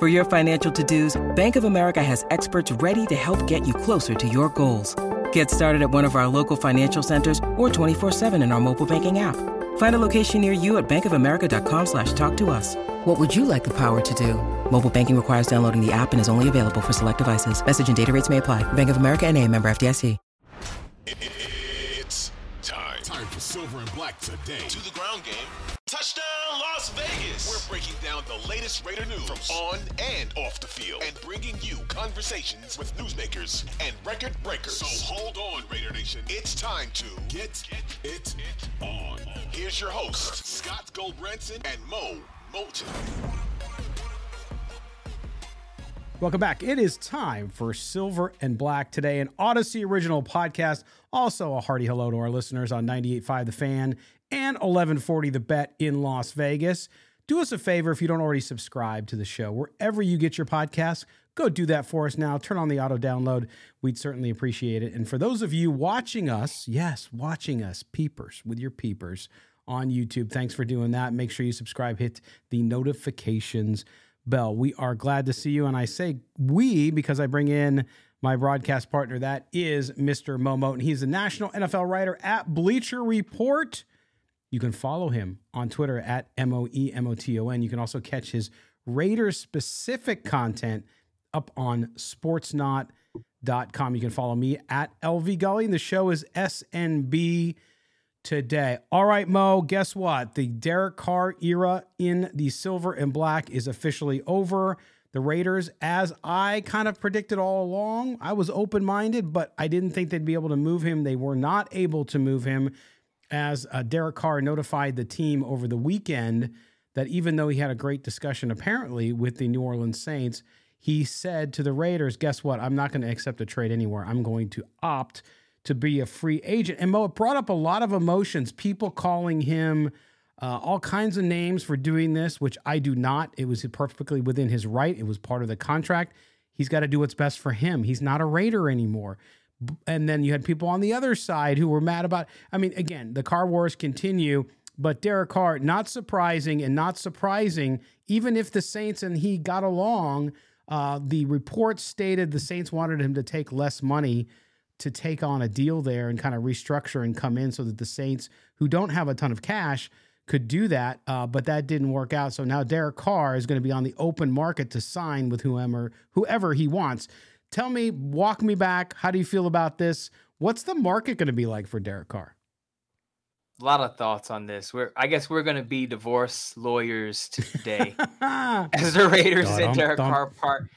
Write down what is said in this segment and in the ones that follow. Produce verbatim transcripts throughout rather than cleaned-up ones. For your financial to-dos, Bank of America has experts ready to help get you closer to your goals. Get started at one of our local financial centers or twenty-four seven in our mobile banking app. Find a location near you at bankofamerica.com slash talk to us. What would you like the power to do? Mobile banking requires downloading the app and is only available for select devices. Message and data rates may apply. Bank of America N A, member F D I C. It's time. Time for Silver and Black today. To the ground game. Touchdown Las Vegas! We're breaking down the latest Raider news from on and off the field and bringing you conversations with newsmakers and record breakers. So hold on, Raider Nation. It's time to get, get it, it on. Here's your host, Scott Goldbranson and Mo Moten. Welcome back. It is time for Silver and Black today, an Odyssey original podcast. Also a hearty hello to our listeners on ninety-eight point five The Fan and eleven forty The Bet in Las Vegas. Do us a favor if you don't already subscribe to the show. Wherever you get your podcasts, go do that for us now. Turn on the auto download. We'd certainly appreciate it. And for those of you watching us, yes, watching us, peepers, with your peepers on YouTube, thanks for doing that. Make sure you subscribe, hit the notifications bell. We are glad to see you, and I say we because I bring in my broadcast partner. That is Mister Mo Moten. He's a national N F L writer at Bleacher Report. You can follow him on Twitter at M O E M O T O N. You can also catch his Raiders-specific content up on sports not dot com. You can follow me at L V Gully, and the show is S N B today. All right, Mo, guess what? The Derek Carr era in the silver and black is officially over. The Raiders, as I kind of predicted all along, I was open-minded, but I didn't think they'd be able to move him. They were not able to move him, as uh, Derek Carr notified the team over the weekend that even though he had a great discussion apparently with the New Orleans Saints, he said to the Raiders, guess what? I'm not going to accept a trade anywhere. I'm going to opt to be a free agent. And Mo, it brought up a lot of emotions, people calling him uh, all kinds of names for doing this, which I do not. It was perfectly within his right. It was part of the contract. He's got to do what's best for him. He's not a Raider anymore. And then you had people on the other side who were mad about, I mean, again, the Carr wars continue, but Derek Carr, not surprising and not surprising, even if the Saints and he got along, uh, the report stated the Saints wanted him to take less money to take on a deal there and kind of restructure and come in so that the Saints, who don't have a ton of cash, could do that. Uh, but that didn't work out. So now Derek Carr is going to be on the open market to sign with whoever, whoever he wants. Tell me, walk me back. How do you feel about this? What's the market going to be like for Derek Carr? A lot of thoughts on this. We're, I guess we're going to be divorce lawyers today as the Raiders don't, and Derek don't. Carr part.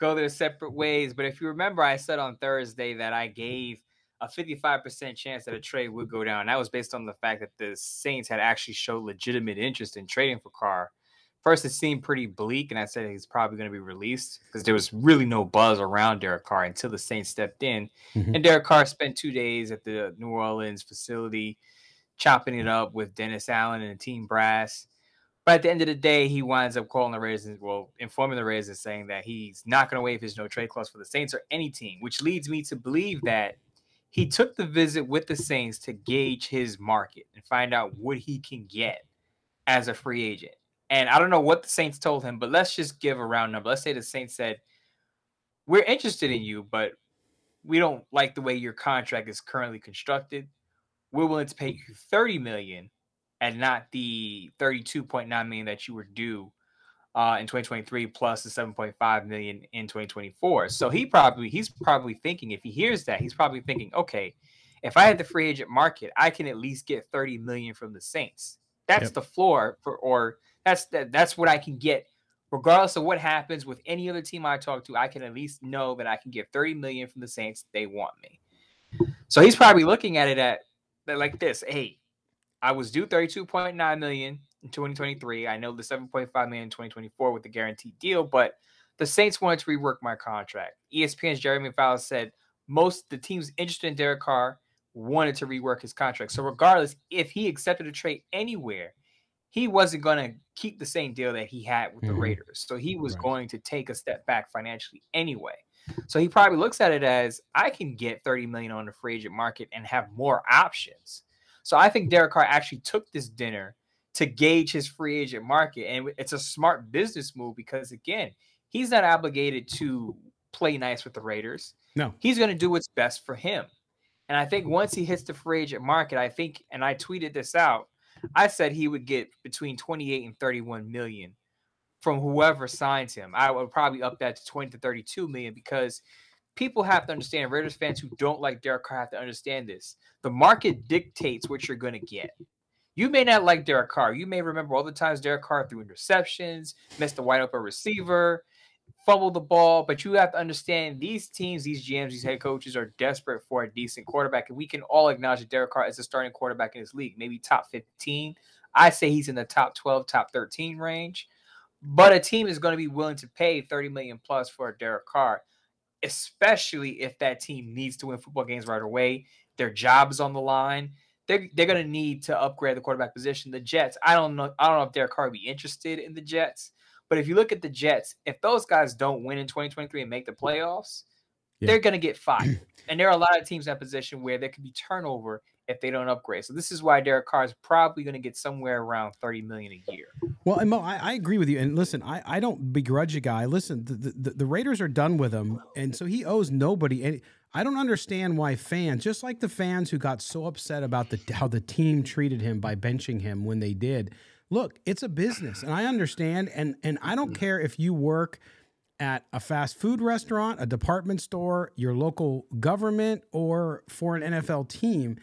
go their separate ways. But if you remember, I said on Thursday that I gave a fifty-five percent chance that a trade would go down. That was based on the fact that the Saints had actually showed legitimate interest in trading for Carr. First, it seemed pretty bleak, and I said he's probably going to be released because there was really no buzz around Derek Carr until the Saints stepped in. Mm-hmm. And Derek Carr spent two days at the New Orleans facility chopping it up with Dennis Allen and the team brass. But at the end of the day, he winds up calling the Raiders, well, informing the Raiders and saying that he's not going to waive his no-trade clause for the Saints or any team, which leads me to believe that he took the visit with the Saints to gauge his market and find out what he can get as a free agent. And I don't know what the Saints told him, but let's just give a round number. Let's say the Saints said, we're interested in you, but we don't like the way your contract is currently constructed. We're willing to pay you thirty million dollars and not the thirty-two point nine million that you were due uh, in twenty twenty-three plus the seven point five million dollars in twenty twenty-four. So he probably he's probably thinking, if he hears that, he's probably thinking, okay, if I had the free agent market, I can at least get thirty million dollars from the Saints. That's yep. the floor for, or that's that, that's what I can get. Regardless of what happens with any other team I talk to, I can at least know that I can get thirty million dollars from the Saints. They want me. So he's probably looking at it at like this. Hey, I was due thirty-two point nine million dollars in twenty twenty-three. I know the seven point five million dollars in twenty twenty-four with the guaranteed deal, but the Saints wanted to rework my contract. E S P N's Jeremy Fowler said most of the teams interested in Derek Carr wanted to rework his contract. So regardless, if he accepted a trade anywhere, he wasn't going to keep the same deal that he had with mm-hmm. the Raiders. So he was right. going to take a step back financially anyway. So he probably looks at it as, I can get thirty million dollars on the free agent market and have more options. So I think Derek Carr actually took this dinner to gauge his free agent market. And it's a smart business move because, again, he's not obligated to play nice with the Raiders. No, he's going to do what's best for him. And I think once he hits the free agent market, I think, and I tweeted this out, I said he would get between twenty-eight and thirty-one million from whoever signs him. I would probably up that to twenty to thirty-two million because people have to understand, Raiders fans who don't like Derek Carr have to understand this. The market dictates what you're going to get. You may not like Derek Carr. You may remember all the times Derek Carr threw interceptions, missed a wide open receiver, fumbled the ball, but you have to understand these teams, these G Ms, these head coaches are desperate for a decent quarterback, and we can all acknowledge that Derek Carr is a starting quarterback in this league, maybe top fifteen. I say he's in the top twelve, top thirteen range, but a team is going to be willing to pay thirty million dollars plus for a Derek Carr, especially if that team needs to win football games right away. Their job is on the line. They're, they're going to need to upgrade the quarterback position. The Jets, I don't know, I don't know if Derek Carr would be interested in the Jets. But if you look at the Jets, if those guys don't win in twenty twenty-three and make the playoffs, yeah. they're going to get fired. And there are a lot of teams in that position where there could be turnover if they don't upgrade. So this is why Derek Carr is probably going to get somewhere around thirty million dollars a year. Well, and Mo, I, I agree with you. And listen, I, I don't begrudge a guy. Listen, the, the, the Raiders are done with him, and so he owes nobody. And I don't understand why fans, just like the fans who got so upset about the how the team treated him by benching him when they did. Look, it's a business, and I understand, and and I don't care if you work at a fast food restaurant, a department store, your local government, or for an N F L team.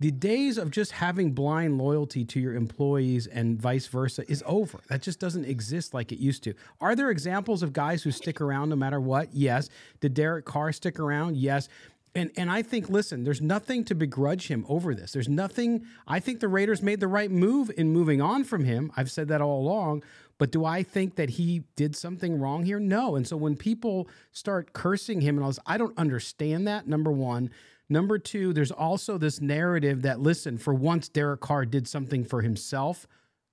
The days of just having blind loyalty to your employees and vice versa is over. That just doesn't exist like it used to. Are there examples of guys who stick around no matter what? Yes. Did Derek Carr stick around? Yes. And and I think, listen, there's nothing to begrudge him over this. There's nothing. I think the Raiders made the right move in moving on from him. I've said that all along. But do I think that he did something wrong here? No. And so when people start cursing him and all this, I don't understand that, number one. Number two, there's also this narrative that, listen, for once Derek Carr did something for himself.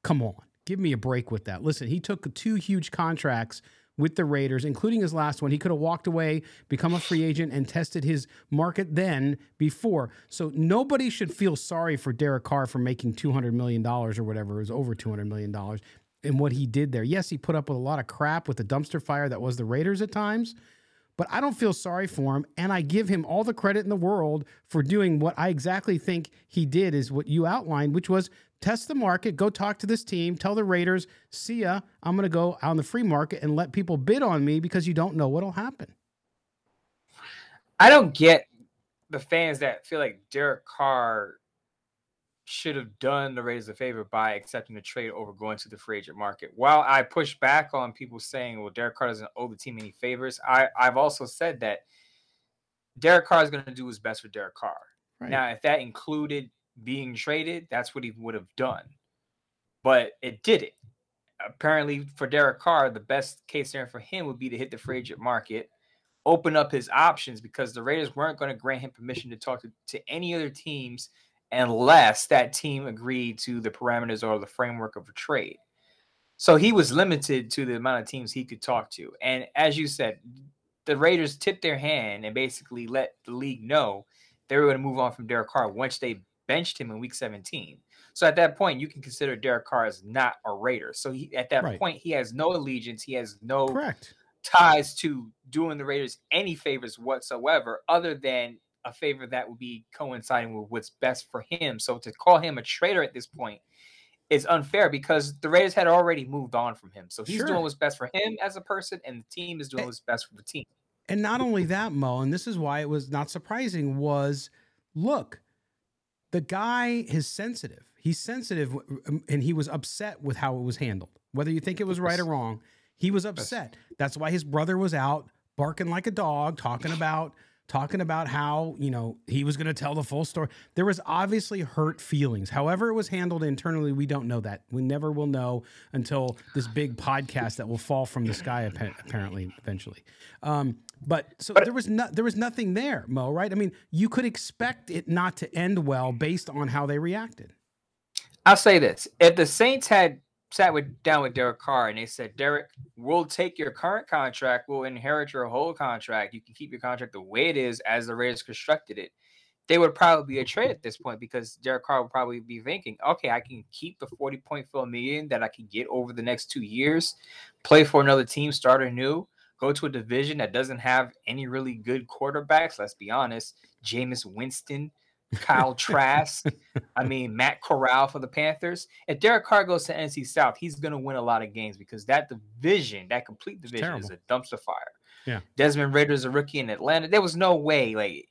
Come on. Give me a break with that. Listen, he took two huge contracts with the Raiders, including his last one. He could have walked away, become a free agent, and tested his market then before. So nobody should feel sorry for Derek Carr for making two hundred million dollars or whatever. It was over two hundred million dollars in what he did there. Yes, he put up with a lot of crap with the dumpster fire that was the Raiders at times, but I don't feel sorry for him, and I give him all the credit in the world for doing what I exactly think he did is what you outlined, which was test the market, go talk to this team, tell the Raiders, see ya, I'm going to go out on the free market and let people bid on me because you don't know what'll happen. I don't get the fans that feel like Derek Carr should have done the Raiders a favor by accepting the trade over going to the free agent market. While I push back on people saying, well, Derek Carr doesn't owe the team any favors, I, I've also said that Derek Carr is going to do his best for Derek Carr. Right. Now, if that included being traded, that's what he would have done. But it didn't. Apparently, for Derek Carr, the best case scenario for him would be to hit the free agent market, open up his options, because the Raiders weren't going to grant him permission to talk to, to any other teams unless that team agreed to the parameters or the framework of a trade. So he was limited to the amount of teams he could talk to. And as you said, the Raiders tipped their hand and basically let the league know they were going to move on from Derek Carr once they benched him in week seventeen. So at that point, you can consider Derek Carr as not a Raider. So he, at that right. point, he has no allegiance. He has no Correct. ties to doing the Raiders any favors whatsoever, other than a favor that would be coinciding with what's best for him. So to call him a traitor at this point is unfair because the Raiders had already moved on from him. So he's sure. doing what's best for him as a person, and the team is doing and, what's best for the team. And not only that, Mo, and this is why it was not surprising, was look, the guy is sensitive. He's sensitive, and he was upset with how it was handled. Whether you think it was right or wrong, he was upset. That's why his brother was out barking like a dog, talking about talking about how, you know, he was going to tell the full story. There was obviously hurt feelings. However it was handled internally, we don't know that. We never will know until this big podcast that will fall from the sky, apparently, eventually. Um, but so there was no, there was nothing there, Mo, right? I mean, you could expect it not to end well based on how they reacted. I'll say this. If the Saints had sat with, down with Derek Carr and they said, Derek, we'll take your current contract. We'll inherit your whole contract. You can keep your contract the way it is as the Raiders constructed it. They would probably be a trade at this point because Derek Carr would probably be thinking, okay, I can keep the forty point four million dollars that I can get over the next two years, play for another team, start anew, go to a division that doesn't have any really good quarterbacks. Let's be honest. Jameis Winston, Kyle Trask, I mean, Matt Corral for the Panthers. If Derek Carr goes to N F C South, he's going to win a lot of games because that division, that complete division is a dumpster fire. Yeah. Desmond Ridder is a rookie in Atlanta. There was no way, like,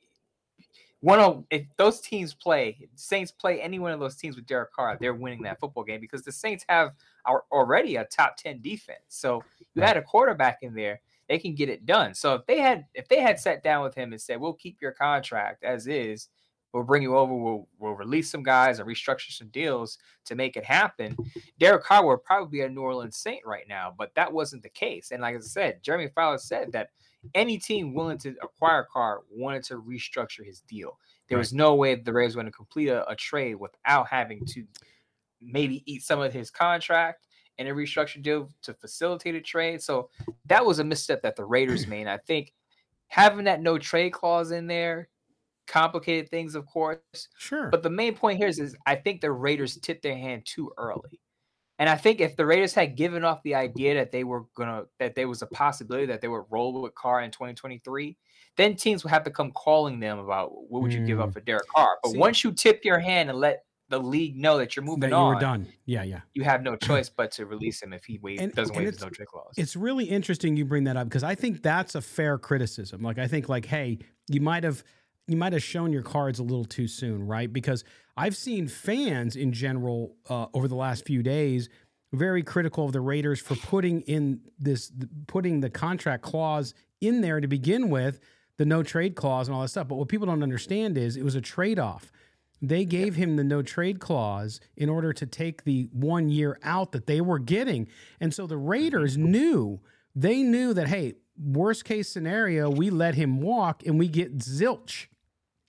one of if those teams play, Saints play any one of those teams with Derek Carr, they're winning that football game because the Saints have our, already a top ten defense. So you had a quarterback in there, they can get it done. So if they had if they had sat down with him and said, we'll keep your contract as is, we'll bring you over, we'll, we'll release some guys and restructure some deals to make it happen, Derek Carr would probably be a New Orleans Saint right now, but that wasn't the case. And like I said, Jeremy Fowler said that any team willing to acquire Carr wanted to restructure his deal. There was no way the Raiders were going to complete a, a trade without having to maybe eat some of his contract and a restructure deal to facilitate a trade. So that was a misstep that the Raiders made. I think having that no trade clause in there complicated things, of course. Sure. But the main point here is, is I think the Raiders tipped their hand too early. And I think if the Raiders had given off the idea that they were going to, that there was a possibility that they would roll with Carr in twenty twenty-three, then teams would have to come calling them about what would you mm. give up for Derek Carr. But See, once you tip your hand and let the league know that you're moving that you on, were done. Yeah, yeah. You have no choice but to release him if he waives, and, doesn't waive his no trade clause. It's really interesting you bring that up because I think that's a fair criticism. Like, I think, like, hey, you might have. you might have shown your cards a little too soon, right? Because I've seen fans in general uh, over the last few days very critical of the Raiders for putting in this, putting the contract clause in there to begin with, the no trade clause and all that stuff. But what people don't understand is it was a trade-off. They gave him the no trade clause in order to take the one year out that they were getting. And so the Raiders knew, they knew that, hey, worst case scenario, we let him walk and we get zilch.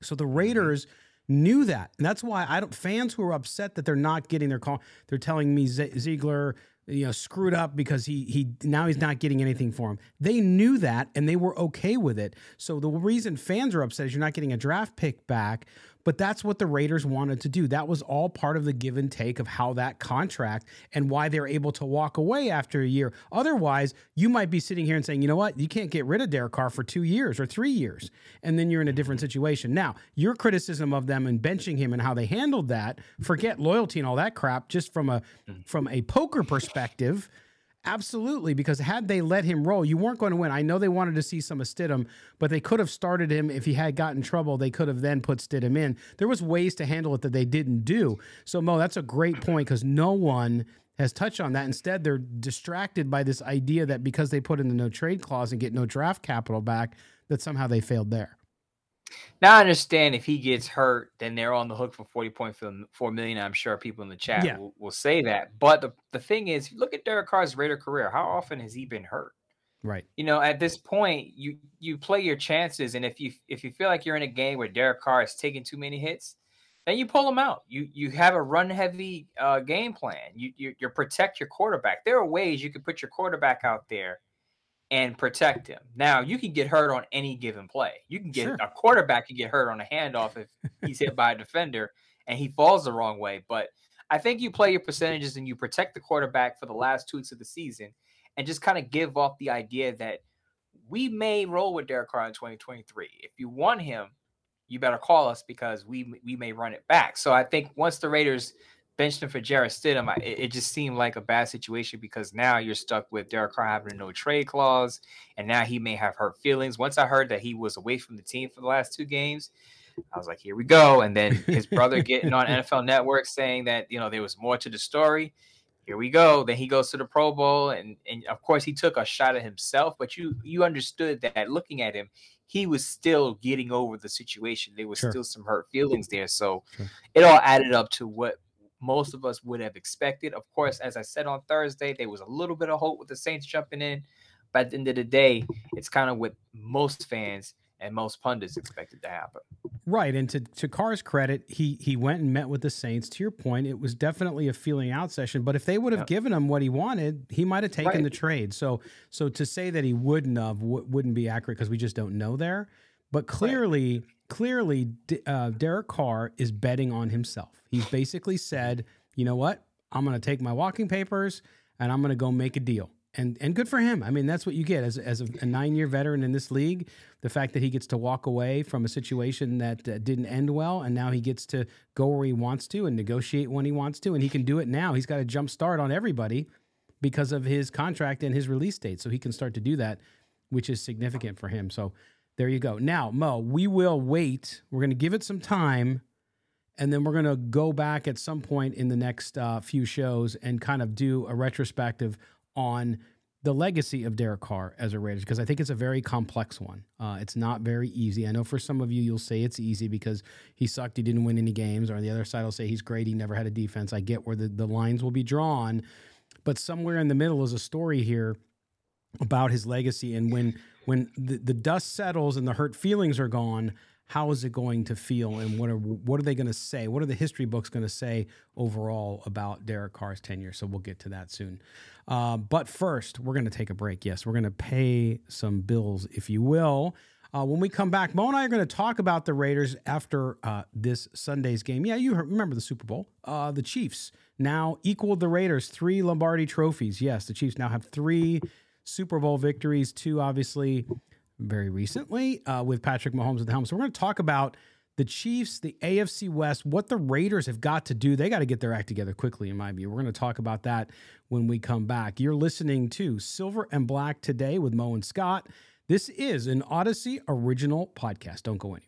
So the Raiders knew that, and that's why I don't. Fans who are upset that they're not getting their call, they're telling me Ziegler, you know, screwed up because he he now he's not getting anything for him. They knew that, and they were okay with it. So the reason fans are upset is you're not getting a draft pick back, but that's what the Raiders wanted to do. That was all part of the give and take of how that contract and why they're able to walk away after a year. Otherwise, you might be sitting here and saying, you know what, you can't get rid of Derek Carr for two years or three years, and then you're in a different situation. Now, your criticism of them and benching him and how they handled that, forget loyalty and all that crap, just from a from a poker perspective, absolutely, because had they let him roll, you weren't going to win. I know they wanted to see some of Stidham, but they could have started him. If he had gotten in trouble, they could have then put Stidham in. There was ways to handle it that they didn't do. So, Mo, that's a great point because no one has touched on that. Instead, they're distracted by this idea that because they put in the no trade clause and get no draft capital back, that somehow they failed there. Now I understand if he gets hurt, then they're on the hook for forty point four million dollars. I'm sure people in the chat yeah. will, will say that. But the, the thing is, look at Derek Carr's Raider career. How often has he been hurt? Right. You know, at this point, you you play your chances, and if you if you feel like you're in a game where Derek Carr is taking too many hits, then you pull him out. You you have a run heavy uh, game plan. You you you protect your quarterback. There are ways you can put your quarterback out there and protect him. Now, you can get hurt on any given play. You can get sure. a quarterback can get hurt on a handoff if he's hit by a defender and he falls the wrong way. But I think you play your percentages and you protect the quarterback for the last two weeks of the season and just kind of give off the idea that we may roll with Derek Carr in twenty twenty-three. If you want him, you better call us because we we may run it back. So I think once the Raiders benched him for Jarrett Stidham, I, it just seemed like a bad situation because now you're stuck with Derek Carr having a no trade clause, and now he may have hurt feelings. Once I heard that he was away from the team for the last two games, I was like, here we go. And then his brother getting on N F L Network saying that, you know, there was more to the story. Here we go. Then he goes to the Pro Bowl. And, and of course, he took a shot at himself. But you you understood that looking at him, he was still getting over the situation. There was sure. still some hurt feelings there. So sure. it all added up to what most of us would have expected. Of course, as I said on Thursday, there was a little bit of hope with the Saints jumping in. But at the end of the day, it's kind of what most fans and most pundits expected to happen. Right, and to, to Carr's credit, he he went and met with the Saints. To your point, it was definitely a feeling out session, but if they would have yep. given him what he wanted, he might have taken right. the trade. So so to say that he wouldn't have w- wouldn't be accurate because we just don't know there. But clearly, right. clearly uh, Derek Carr is betting on himself. He's basically said, you know what, I'm going to take my walking papers and I'm going to go make a deal. And and good for him. I mean, that's what you get as as a, a nine-year veteran in this league. The fact that he gets to walk away from a situation that uh, didn't end well, and now he gets to go where he wants to and negotiate when he wants to, and he can do it now. He's got a jump start on everybody because of his contract and his release date, so he can start to do that, which is significant for him. So there you go. Now, Mo, we will wait. We're going to give it some time, and then we're going to go back at some point in the next uh, few shows and kind of do a retrospective on the legacy of Derek Carr as a Raiders, because I think it's a very complex one. Uh, it's not very easy. I know for some of you, you'll say it's easy because he sucked, he didn't win any games, or on the other side will say he's great, he never had a defense. I get where the, the lines will be drawn, but somewhere in the middle is a story here about his legacy, and when when the, the dust settles and the hurt feelings are gone, how is it going to feel, and what are what are they going to say? What are the history books going to say overall about Derek Carr's tenure? So we'll get to that soon. Uh, but first, we're going to take a break. Yes, we're going to pay some bills, if you will. Uh, when we come back, Mo and I are going to talk about the Raiders after uh, this Sunday's game. Yeah, you heard, remember the Super Bowl. Uh, the Chiefs now equaled the Raiders, three Lombardi trophies. Yes, the Chiefs now have three Super Bowl victories, two obviously very recently uh, with Patrick Mahomes at the helm. So we're going to talk about the Chiefs, the A F C West, what the Raiders have got to do. They got to get their act together quickly, in my view. We're going to talk about that when we come back. You're listening to Silver and Black Today with Mo and Scott. This is an Odyssey original podcast. Don't go anywhere.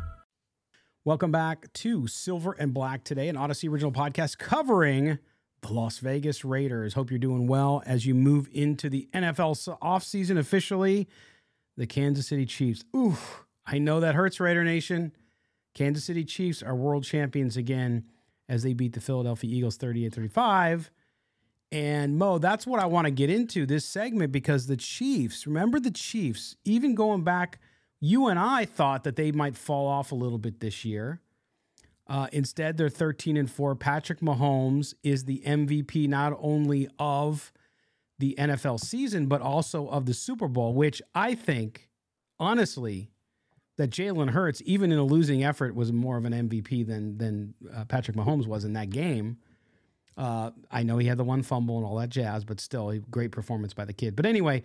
Welcome back to Silver and Black Today, an Odyssey original podcast covering the Las Vegas Raiders. Hope you're doing well as you move into the N F L offseason officially. The Kansas City Chiefs. Ooh, I know that hurts, Raider Nation. Kansas City Chiefs are world champions again as they beat the Philadelphia Eagles thirty-eight thirty-five. And, Mo, that's what I want to get into this segment because the Chiefs, remember the Chiefs, even going back, you and I thought that they might fall off a little bit this year. Uh, instead, they're thirteen and four. Patrick Mahomes is the M V P not only of the N F L season, but also of the Super Bowl, which I think, honestly, that Jalen Hurts, even in a losing effort, was more of an M V P than, than uh, Patrick Mahomes was in that game. Uh, I know he had the one fumble and all that jazz, but still, a great performance by the kid. But anyway,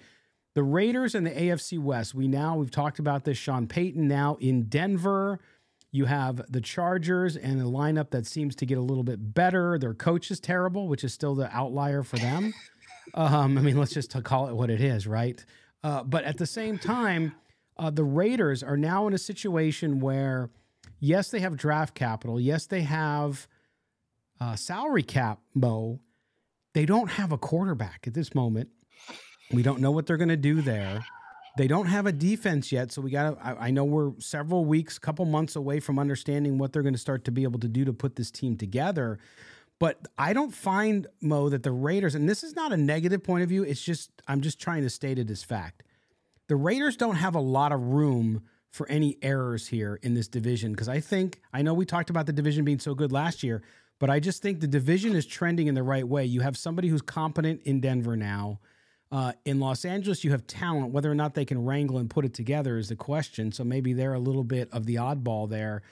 the Raiders and the A F C West, we now, we've talked about this, Sean Payton now in Denver. You have the Chargers and a lineup that seems to get a little bit better. Their coach is terrible, which is still the outlier for them. Um, I mean, let's just call it what it is, right? Uh, but at the same time, uh, the Raiders are now in a situation where, yes, they have draft capital. Yes, they have uh, salary cap, Mo, they don't have a quarterback at this moment. We don't know what they're going to do there. They don't have a defense yet, so we got to. I, I know we're several weeks, couple months away from understanding what they're going to start to be able to do to put this team together. But I don't find, Mo, that the Raiders, and this is not a negative point of view, it's just, I'm just trying to state it as fact. The Raiders don't have a lot of room for any errors here in this division, because I think, I know we talked about the division being so good last year, but I just think the division is trending in the right way. You have somebody who's competent in Denver now. Uh, in Los Angeles, you have talent. Whether or not they can wrangle and put it together is the question, so maybe they're a little bit of the oddball there.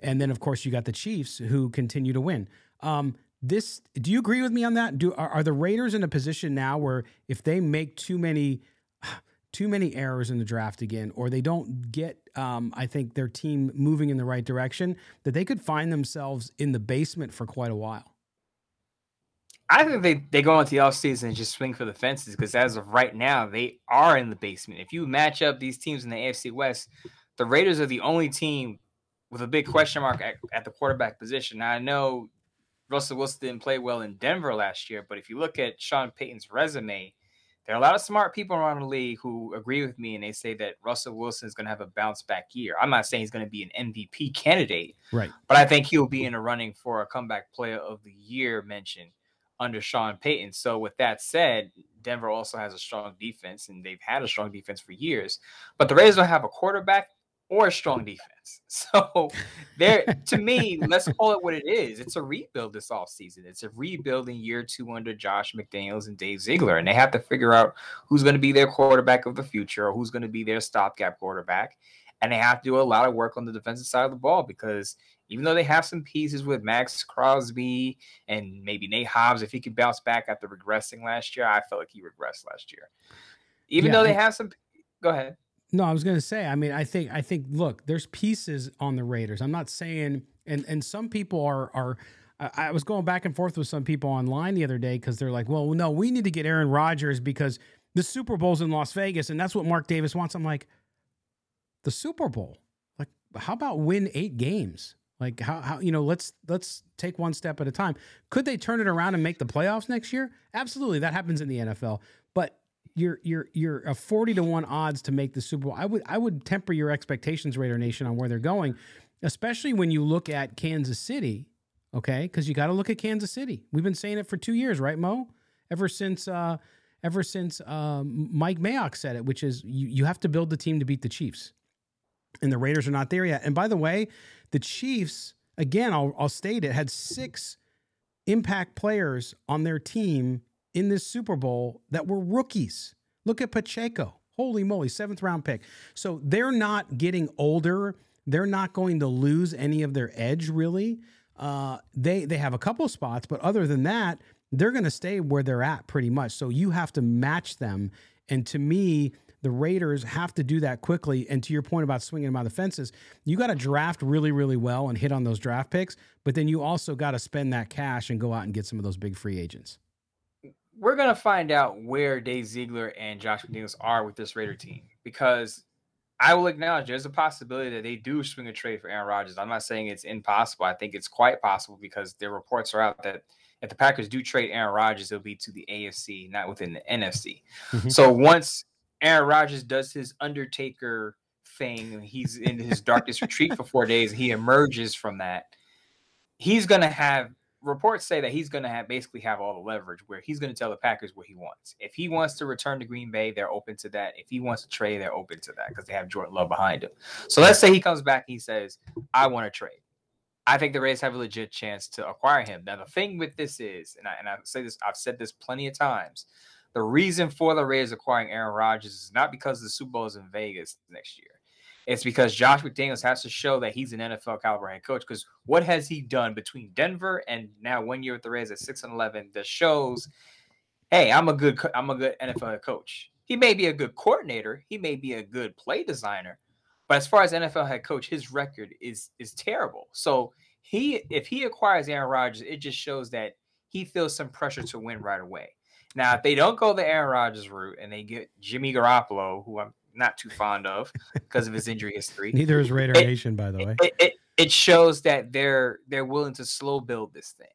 And then, of course, you got the Chiefs, who continue to win. Um, This, do you agree with me on that? Do are, are the Raiders in a position now where if they make too many, too many errors in the draft again, or they don't get, um, I think their team moving in the right direction, that they could find themselves in the basement for quite a while? I think they, they go into the offseason and just swing for the fences, because as of right now, they are in the basement. If you match up these teams in the A F C West, the Raiders are the only team with a big question mark at, at the quarterback position. Now, I know Russell Wilson didn't play well in Denver last year, but if you look at Sean Payton's resume, there are a lot of smart people around the league who agree with me, and they say that Russell Wilson is going to have a bounce-back year. I'm not saying he's going to be an M V P candidate, right? But I think he'll be in the running for a comeback player of the year mention under Sean Payton. So with that said, Denver also has a strong defense, and they've had a strong defense for years. But the Raiders don't have a quarterback or a strong defense. So there, to me, let's call it what it is. It's a rebuild this offseason. It's a rebuilding year two under Josh McDaniels and Dave Ziegler. And they have to figure out who's going to be their quarterback of the future, or who's going to be their stopgap quarterback. And they have to do a lot of work on the defensive side of the ball, because even though they have some pieces with Max Crosby and maybe Nate Hobbs, if he could bounce back after regressing last year, I felt like he regressed last year. Even yeah, though they I- have some – go ahead. No, I was going to say, I mean, I think, I think, look, there's pieces on the Raiders. I'm not saying, and, and some people are, are, I was going back and forth with some people online the other day, because they're like, well, no, we need to get Aaron Rodgers because the Super Bowl's in Las Vegas and that's what Mark Davis wants. I'm like, the Super Bowl, like, how about win eight games? Like how, how, you know, let's, let's take one step at a time. Could they turn it around and make the playoffs next year? Absolutely. That happens in the N F L, but You're you're you're a forty to one odds to make the Super Bowl. I would I would temper your expectations, Raider Nation, on where they're going, especially when you look at Kansas City. Okay, because you got to look at Kansas City. We've been saying it for two years, right, Mo? Ever since uh, ever since uh, Mike Mayock said it, which is you you have to build the team to beat the Chiefs, and the Raiders are not there yet. And by the way, the Chiefs, again, I'll I'll state it, had six impact players on their team in this Super Bowl that were rookies. Look at Pacheco. Holy moly, seventh round pick. So they're not getting older. They're not going to lose any of their edge, really. Uh, they they have a couple spots, but other than that, they're going to stay where they're at pretty much. So you have to match them. And to me, the Raiders have to do that quickly. And to your point about swinging them out of the fences, you got to draft really, really well and hit on those draft picks, but then you also got to spend that cash and go out and get some of those big free agents. We're going to find out where Dave Ziegler and Josh McDaniels are with this Raider team, because I will acknowledge there's a possibility that they do swing a trade for Aaron Rodgers. I'm not saying it's impossible. I think it's quite possible, because their reports are out that if the Packers do trade Aaron Rodgers, it'll be to the A F C, not within the N F C. Mm-hmm. So once Aaron Rodgers does his Undertaker thing, he's in his darkest retreat for four days, and he emerges from that, he's going to have – reports say that he's going to have basically have all the leverage, where he's going to tell the Packers what he wants. If he wants to return to Green Bay, they're open to that. If he wants to trade, they're open to that, because they have Jordan Love behind him. So let's say he comes back and he says, I want to trade. I think the Raiders have a legit chance to acquire him. Now, the thing with this is, and I, and I say this, I've said this plenty of times, the reason for the Raiders acquiring Aaron Rodgers is not because the Super Bowl is in Vegas next year. It's because Josh McDaniels has to show that he's an N F L caliber head coach, because what has he done between Denver and now one year with the Raiders at six and eleven that shows, hey, I'm a good I'm a good N F L head coach. He may be a good coordinator. He may be a good play designer. But as far as N F L head coach, his record is is terrible. So he if he acquires Aaron Rodgers, it just shows that he feels some pressure to win right away. Now, if they don't go the Aaron Rodgers route and they get Jimmy Garoppolo, who I'm not too fond of because of his injury history. Neither is Raider Nation, by the way. It, it, it shows that they're they're willing to slow build this thing.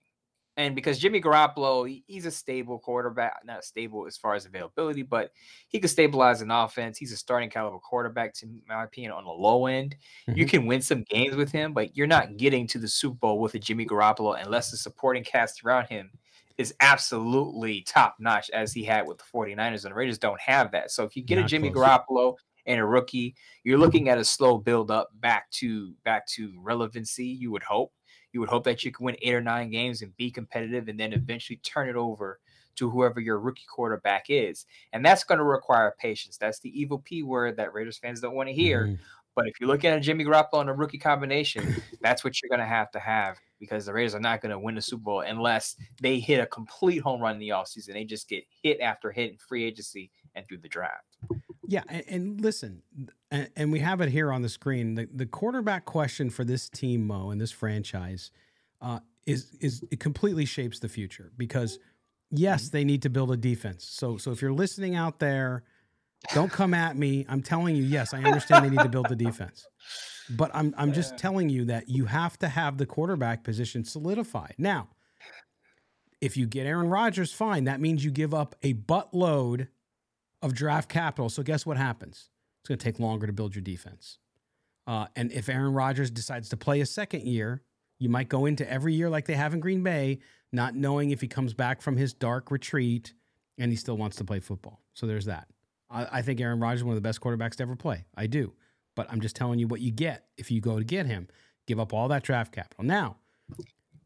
And because Jimmy Garoppolo, he's a stable quarterback, not stable as far as availability, but he could stabilize an offense. He's a starting caliber quarterback, to my opinion, on the low end. Mm-hmm. You can win some games with him, but you're not getting to the Super Bowl with a Jimmy Garoppolo unless the supporting cast around him is absolutely top-notch, as he had with the forty-niners, and the Raiders don't have that. So if you get not a Jimmy close. Garoppolo and a rookie, you're looking at a slow build-up back to back to relevancy, you would hope. You would hope that you can win eight or nine games and be competitive and then eventually turn it over to whoever your rookie quarterback is. And that's going to require patience. That's the evil P word that Raiders fans don't want to hear. Mm-hmm. But if you're looking at a Jimmy Garoppolo and a rookie combination, that's what you're going to have to have, because the Raiders are not going to win the Super Bowl unless they hit a complete home run in the offseason. They just get hit after hit in free agency and through the draft. Yeah, and, and listen, and, and we have it here on the screen. The, the quarterback question for this team, Mo, and this franchise uh, is is it completely shapes the future, because yes, they need to build a defense. So so if you're listening out there, don't come at me. I'm telling you, yes, I understand they need to build the defense, but I'm I'm just telling you that you have to have the quarterback position solidified. Now, if you get Aaron Rodgers, fine. That means you give up a buttload of draft capital. So guess what happens? It's going to take longer to build your defense. Uh, and if Aaron Rodgers decides to play a second year, you might go into every year like they have in Green Bay, not knowing if he comes back from his dark retreat and he still wants to play football. So there's that. I, I think Aaron Rodgers is one of the best quarterbacks to ever play. I do. But I'm just telling you what you get if you go to get him. Give up all that draft capital. Now,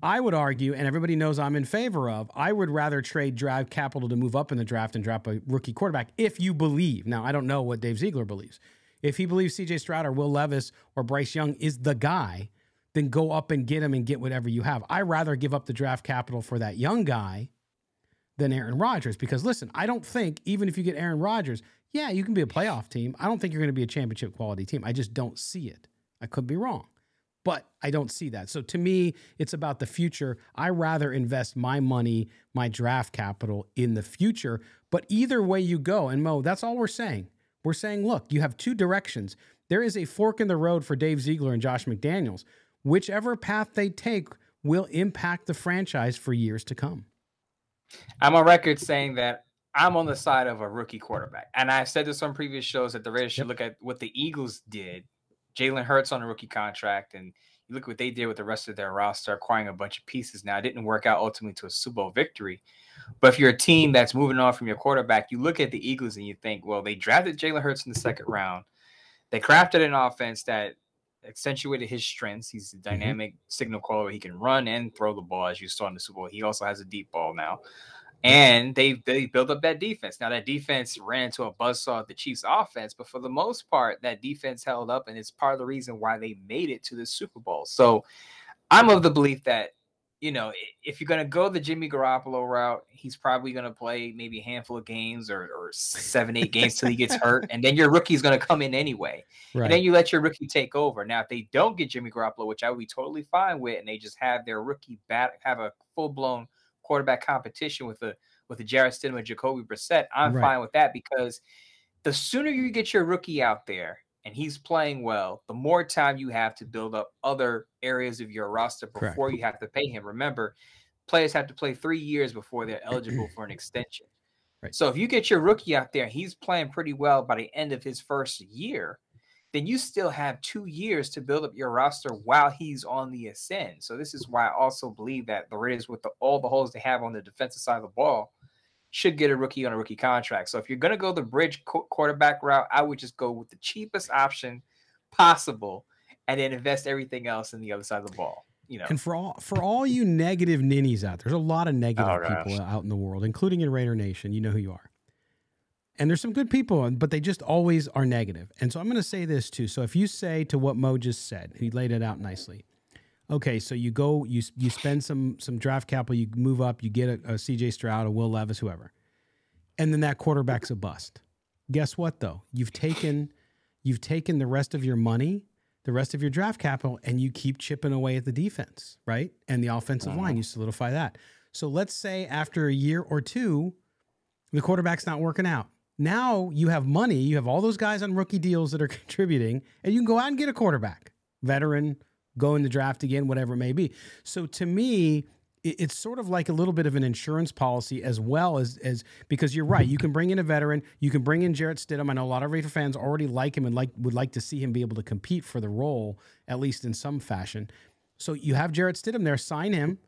I would argue, and everybody knows I'm in favor of, I would rather trade draft capital to move up in the draft and drop a rookie quarterback if you believe. Now, I don't know what Dave Ziegler believes. If he believes C J. Stroud or Will Levis or Bryce Young is the guy, then go up and get him and get whatever you have. I'd rather give up the draft capital for that young guy than Aaron Rodgers, because, listen, I don't think, even if you get Aaron Rodgers, yeah, you can be a playoff team. I don't think you're going to be a championship quality team. I just don't see it. I could be wrong. But I don't see that. So to me, it's about the future. I rather invest my money, my draft capital in the future. But either way you go, and Mo, that's all we're saying. We're saying, look, you have two directions. There is a fork in the road for Dave Ziegler and Josh McDaniels. Whichever path they take will impact the franchise for years to come. I'm on record saying that I'm on the side of a rookie quarterback. And I've said this on previous shows that the Raiders should look at what the Eagles did. Jalen Hurts on a rookie contract, and you look what they did with the rest of their roster, acquiring a bunch of pieces. Now, it didn't work out ultimately to a Super Bowl victory, but if you're a team that's moving on from your quarterback, you look at the Eagles and you think, well, they drafted Jalen Hurts in the second round. They crafted an offense that accentuated his strengths. He's a dynamic mm-hmm. signal caller. He can run and throw the ball, as you saw in the Super Bowl. He also has a deep ball now. And they they built up that defense. Now, that defense ran into a buzzsaw at the Chiefs' offense, but for the most part, that defense held up, and it's part of the reason why they made it to the Super Bowl. So I'm of the belief that, you know, if you're going to go the Jimmy Garoppolo route, he's probably going to play maybe a handful of games or, or seven, eight games till he gets hurt, and then your rookie is going to come in anyway. Right. And then you let your rookie take over. Now, if they don't get Jimmy Garoppolo, which I would be totally fine with, and they just have their rookie bat, have a full-blown quarterback competition with a with a Jarrett Stidham and Jacoby Brissett, I'm right. fine with that, because the sooner you get your rookie out there and he's playing well, the more time you have to build up other areas of your roster before Correct. You have to pay him. Remember, players have to play three years before they're eligible for an extension. Right. So if you get your rookie out there and he's playing pretty well by the end of his first year, then you still have two years to build up your roster while he's on the ascend. So this is why I also believe that the Raiders, with the, all the holes they have on the defensive side of the ball, should get a rookie on a rookie contract. So if you're going to go the bridge co- quarterback route, I would just go with the cheapest option possible and then invest everything else in the other side of the ball. You know. And for all for all you negative ninnies out there, there's a lot of negative oh, gosh. people out in the world, including in Raider Nation. You know who you are. And there's some good people, but they just always are negative. And so I'm going to say this too. So if you say to what Mo just said, he laid it out nicely. Okay, so you go, you you spend some some draft capital, you move up, you get a, a C J. Stroud, a Will Levis, whoever. And then that quarterback's a bust. Guess what though? You've taken you've taken the rest of your money, the rest of your draft capital, and you keep chipping away at the defense, right? And the offensive line, you solidify that. So let's say after a year or two, the quarterback's not working out. Now you have money, you have all those guys on rookie deals that are contributing, and you can go out and get a quarterback, veteran, go in the draft again, whatever it may be. So to me, it's sort of like a little bit of an insurance policy as well as, as because you're right. You can bring in a veteran. You can bring in Jarrett Stidham. I know a lot of Raider fans already like him and like would like to see him be able to compete for the role, at least in some fashion. So you have Jarrett Stidham there, sign him.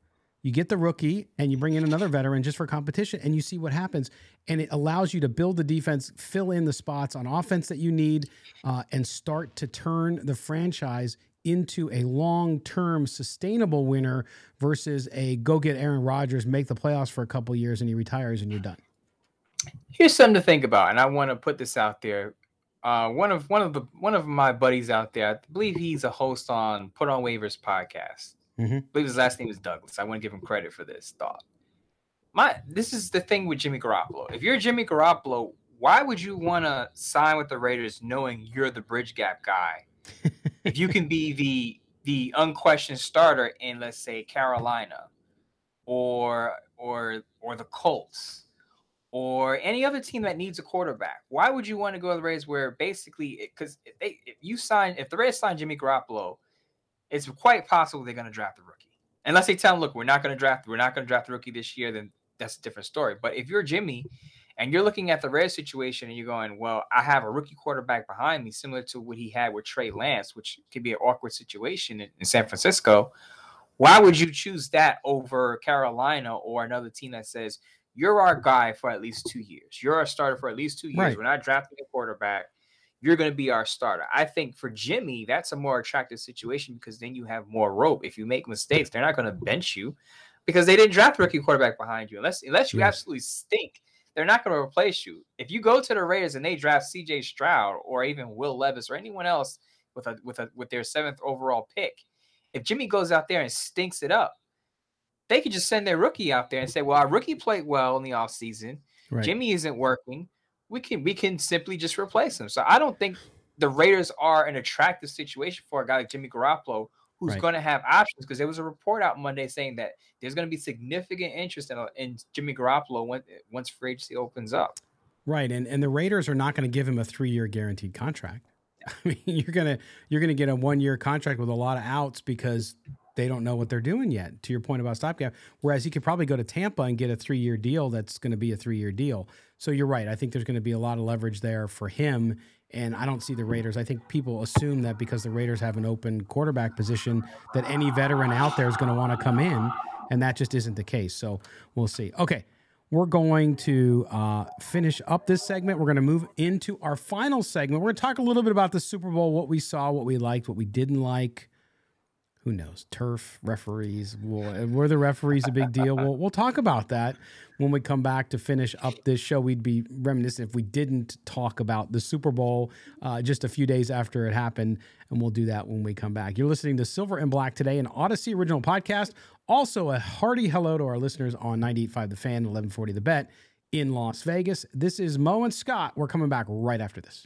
You get the rookie and you bring in another veteran just for competition and you see what happens. And it allows you to build the defense, fill in the spots on offense that you need, uh, and start to turn the franchise into a long-term sustainable winner versus a go get Aaron Rodgers, make the playoffs for a couple of years and he retires and you're done. Here's something to think about. And I want to put this out there. Uh, one of, one of the, one of my buddies out there, I believe he's a host on Put on Waivers podcast. Mm-hmm. I believe his last name is Douglas. I want to give him credit for this thought. My, this is the thing with Jimmy Garoppolo. If you're Jimmy Garoppolo, why would you want to sign with the Raiders knowing you're the bridge gap guy? If you can be the the unquestioned starter in, let's say, Carolina or or or the Colts or any other team that needs a quarterback, why would you want to go to the Raiders where basically because if they if you sign if the Raiders sign Jimmy Garoppolo, it's quite possible they're going to draft the rookie. Unless they tell them, look, we're not going to draft, we're not going to draft the rookie this year, then that's a different story. But if you're Jimmy and you're looking at the Raiders situation and you're going, well, I have a rookie quarterback behind me, similar to what he had with Trey Lance, which could be an awkward situation in, in San Francisco. Why would you choose that over Carolina or another team that says, you're our guy for at least two years. You're our starter for at least two years. Right. We're not drafting a quarterback. You're going to be our starter. I think for Jimmy, that's a more attractive situation because then you have more rope. If you make mistakes, they're not going to bench you because they didn't draft rookie quarterback behind you. Unless, unless you yes. absolutely stink, they're not going to replace you. If you go to the Raiders and they draft C J. Stroud or even Will Levis or anyone else with a, with a, with their seventh overall pick, if Jimmy goes out there and stinks it up, they could just send their rookie out there and say, well, our rookie played well in the offseason. Right. Jimmy isn't working. We can we can simply just replace him. So I don't think the Raiders are an attractive situation for a guy like Jimmy Garoppolo, who's right. going to have options. Because there was a report out Monday saying that there's going to be significant interest in, in Jimmy Garoppolo when, once free agency opens up. Right, and and the Raiders are not going to give him a three-year guaranteed contract. I mean, you're gonna you're gonna get a one-year contract with a lot of outs because they don't know what they're doing yet. To your point about stopgap, whereas he could probably go to Tampa and get a three-year deal that's going to be a three-year deal. So you're right. I think there's going to be a lot of leverage there for him, and I don't see the Raiders. I think people assume that because the Raiders have an open quarterback position that any veteran out there is going to want to come in, and that just isn't the case. So we'll see. Okay, we're going to uh, finish up this segment. We're going to move into our final segment. We're going to talk a little bit about the Super Bowl, what we saw, what we liked, what we didn't like. Who knows? Turf, referees. We'll, were the referees a big deal? We'll, we'll talk about that when we come back to finish up this show. We'd be reminiscent if we didn't talk about the Super Bowl uh, just a few days after it happened, and we'll do that when we come back. You're listening to Silver and Black today, an Odyssey original podcast. Also, a hearty hello to our listeners on ninety-eight point five The Fan, eleven forty The Bet in Las Vegas. This is Mo and Scott. We're coming back right after this.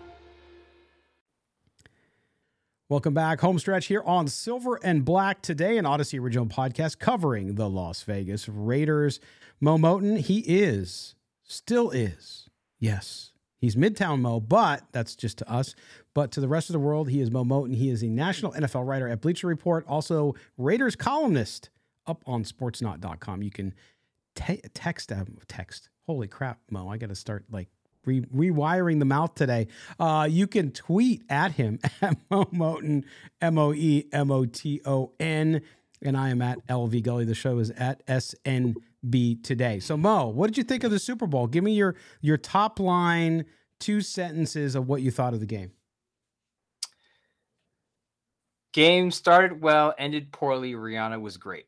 Welcome back. Homestretch here on Silver and Black today, an Odyssey original podcast covering the Las Vegas Raiders. Mo Moten, he is, still is, yes, he's Midtown Mo, but that's just to us. But to the rest of the world, he is Mo Moten. He is a national N F L writer at Bleacher Report, also Raiders columnist up on sportsnaut dot com. You can te- text him. Text. Holy crap, Mo. I got to start like. Re- rewiring the mouth today. Uh, you can tweet at him at Mo Moten, M O E M O T O N, and I am at L V Gully. The show is at S N B today. So Mo, what did you think of the Super Bowl? Give me your your top line, two sentences of what you thought of the game. Game started well, ended poorly. Rihanna was great.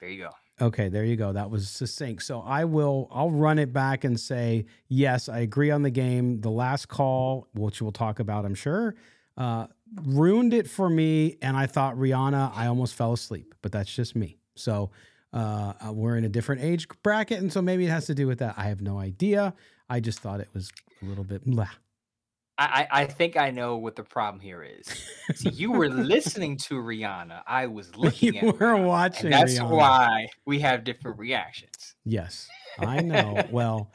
There you go. Okay, there you go. That was succinct. So I will, I'll run it back and say, yes, I agree on the game. The last call, which we'll talk about, I'm sure, uh, ruined it for me. And I thought Rihanna, I almost fell asleep, but that's just me. So Uh, we're in a different age bracket, and so maybe it has to do with that. I have no idea. I just thought it was a little bit blah. I, I think I know what the problem here is. See, you were listening to Rihanna. I was looking you at Rihanna. You were watching That's Rihanna. Why we have different reactions. Yes, I know. Well,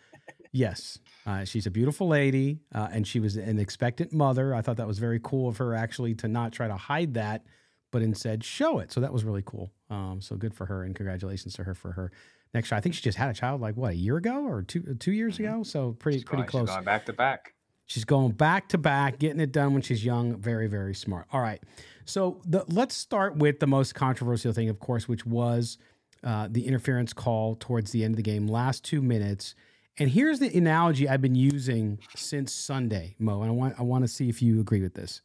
yes. Uh, she's a beautiful lady, uh, and she was an expectant mother. I thought that was very cool of her, actually, to not try to hide that, but instead show it. So that was really cool. Um, so good for her, and congratulations to her for her next shot. I think she just had a child, like, what, a year ago or two two years mm-hmm. ago? So pretty she's pretty probably, close. She's going back to back. She's going back to back, getting it done when she's young. Very, very smart. All right. So the, let's start with the most controversial thing, of course, which was uh, the interference call towards the end of the game, last two minutes. And here's the analogy I've been using since Sunday, Mo, and I want I want to see if you agree with this.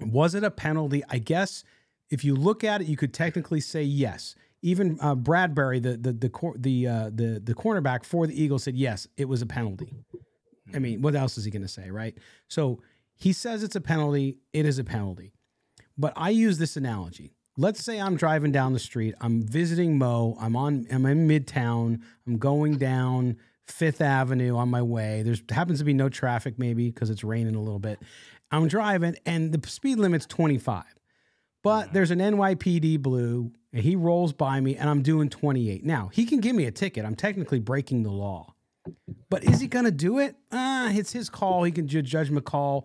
Was it a penalty? I guess if you look at it, you could technically say yes. Even uh, Bradbury, the the the cor- the, uh, the the cornerback for the Eagles, said yes, it was a penalty. I mean, what else is he going to say, right? So he says it's a penalty. It is a penalty. But I use this analogy. Let's say I'm driving down the street. I'm visiting Mo. I'm on. I'm in Midtown. I'm going down Fifth Avenue on my way. There's happens to be no traffic, maybe because it's raining a little bit. I'm driving, and the speed limit's twenty-five. But there's an N Y P D blue, and he rolls by me, and I'm doing twenty-eight. Now, he can give me a ticket. I'm technically breaking the law. But is he going to do it? Uh, it's his call. He can ju- judge McCall.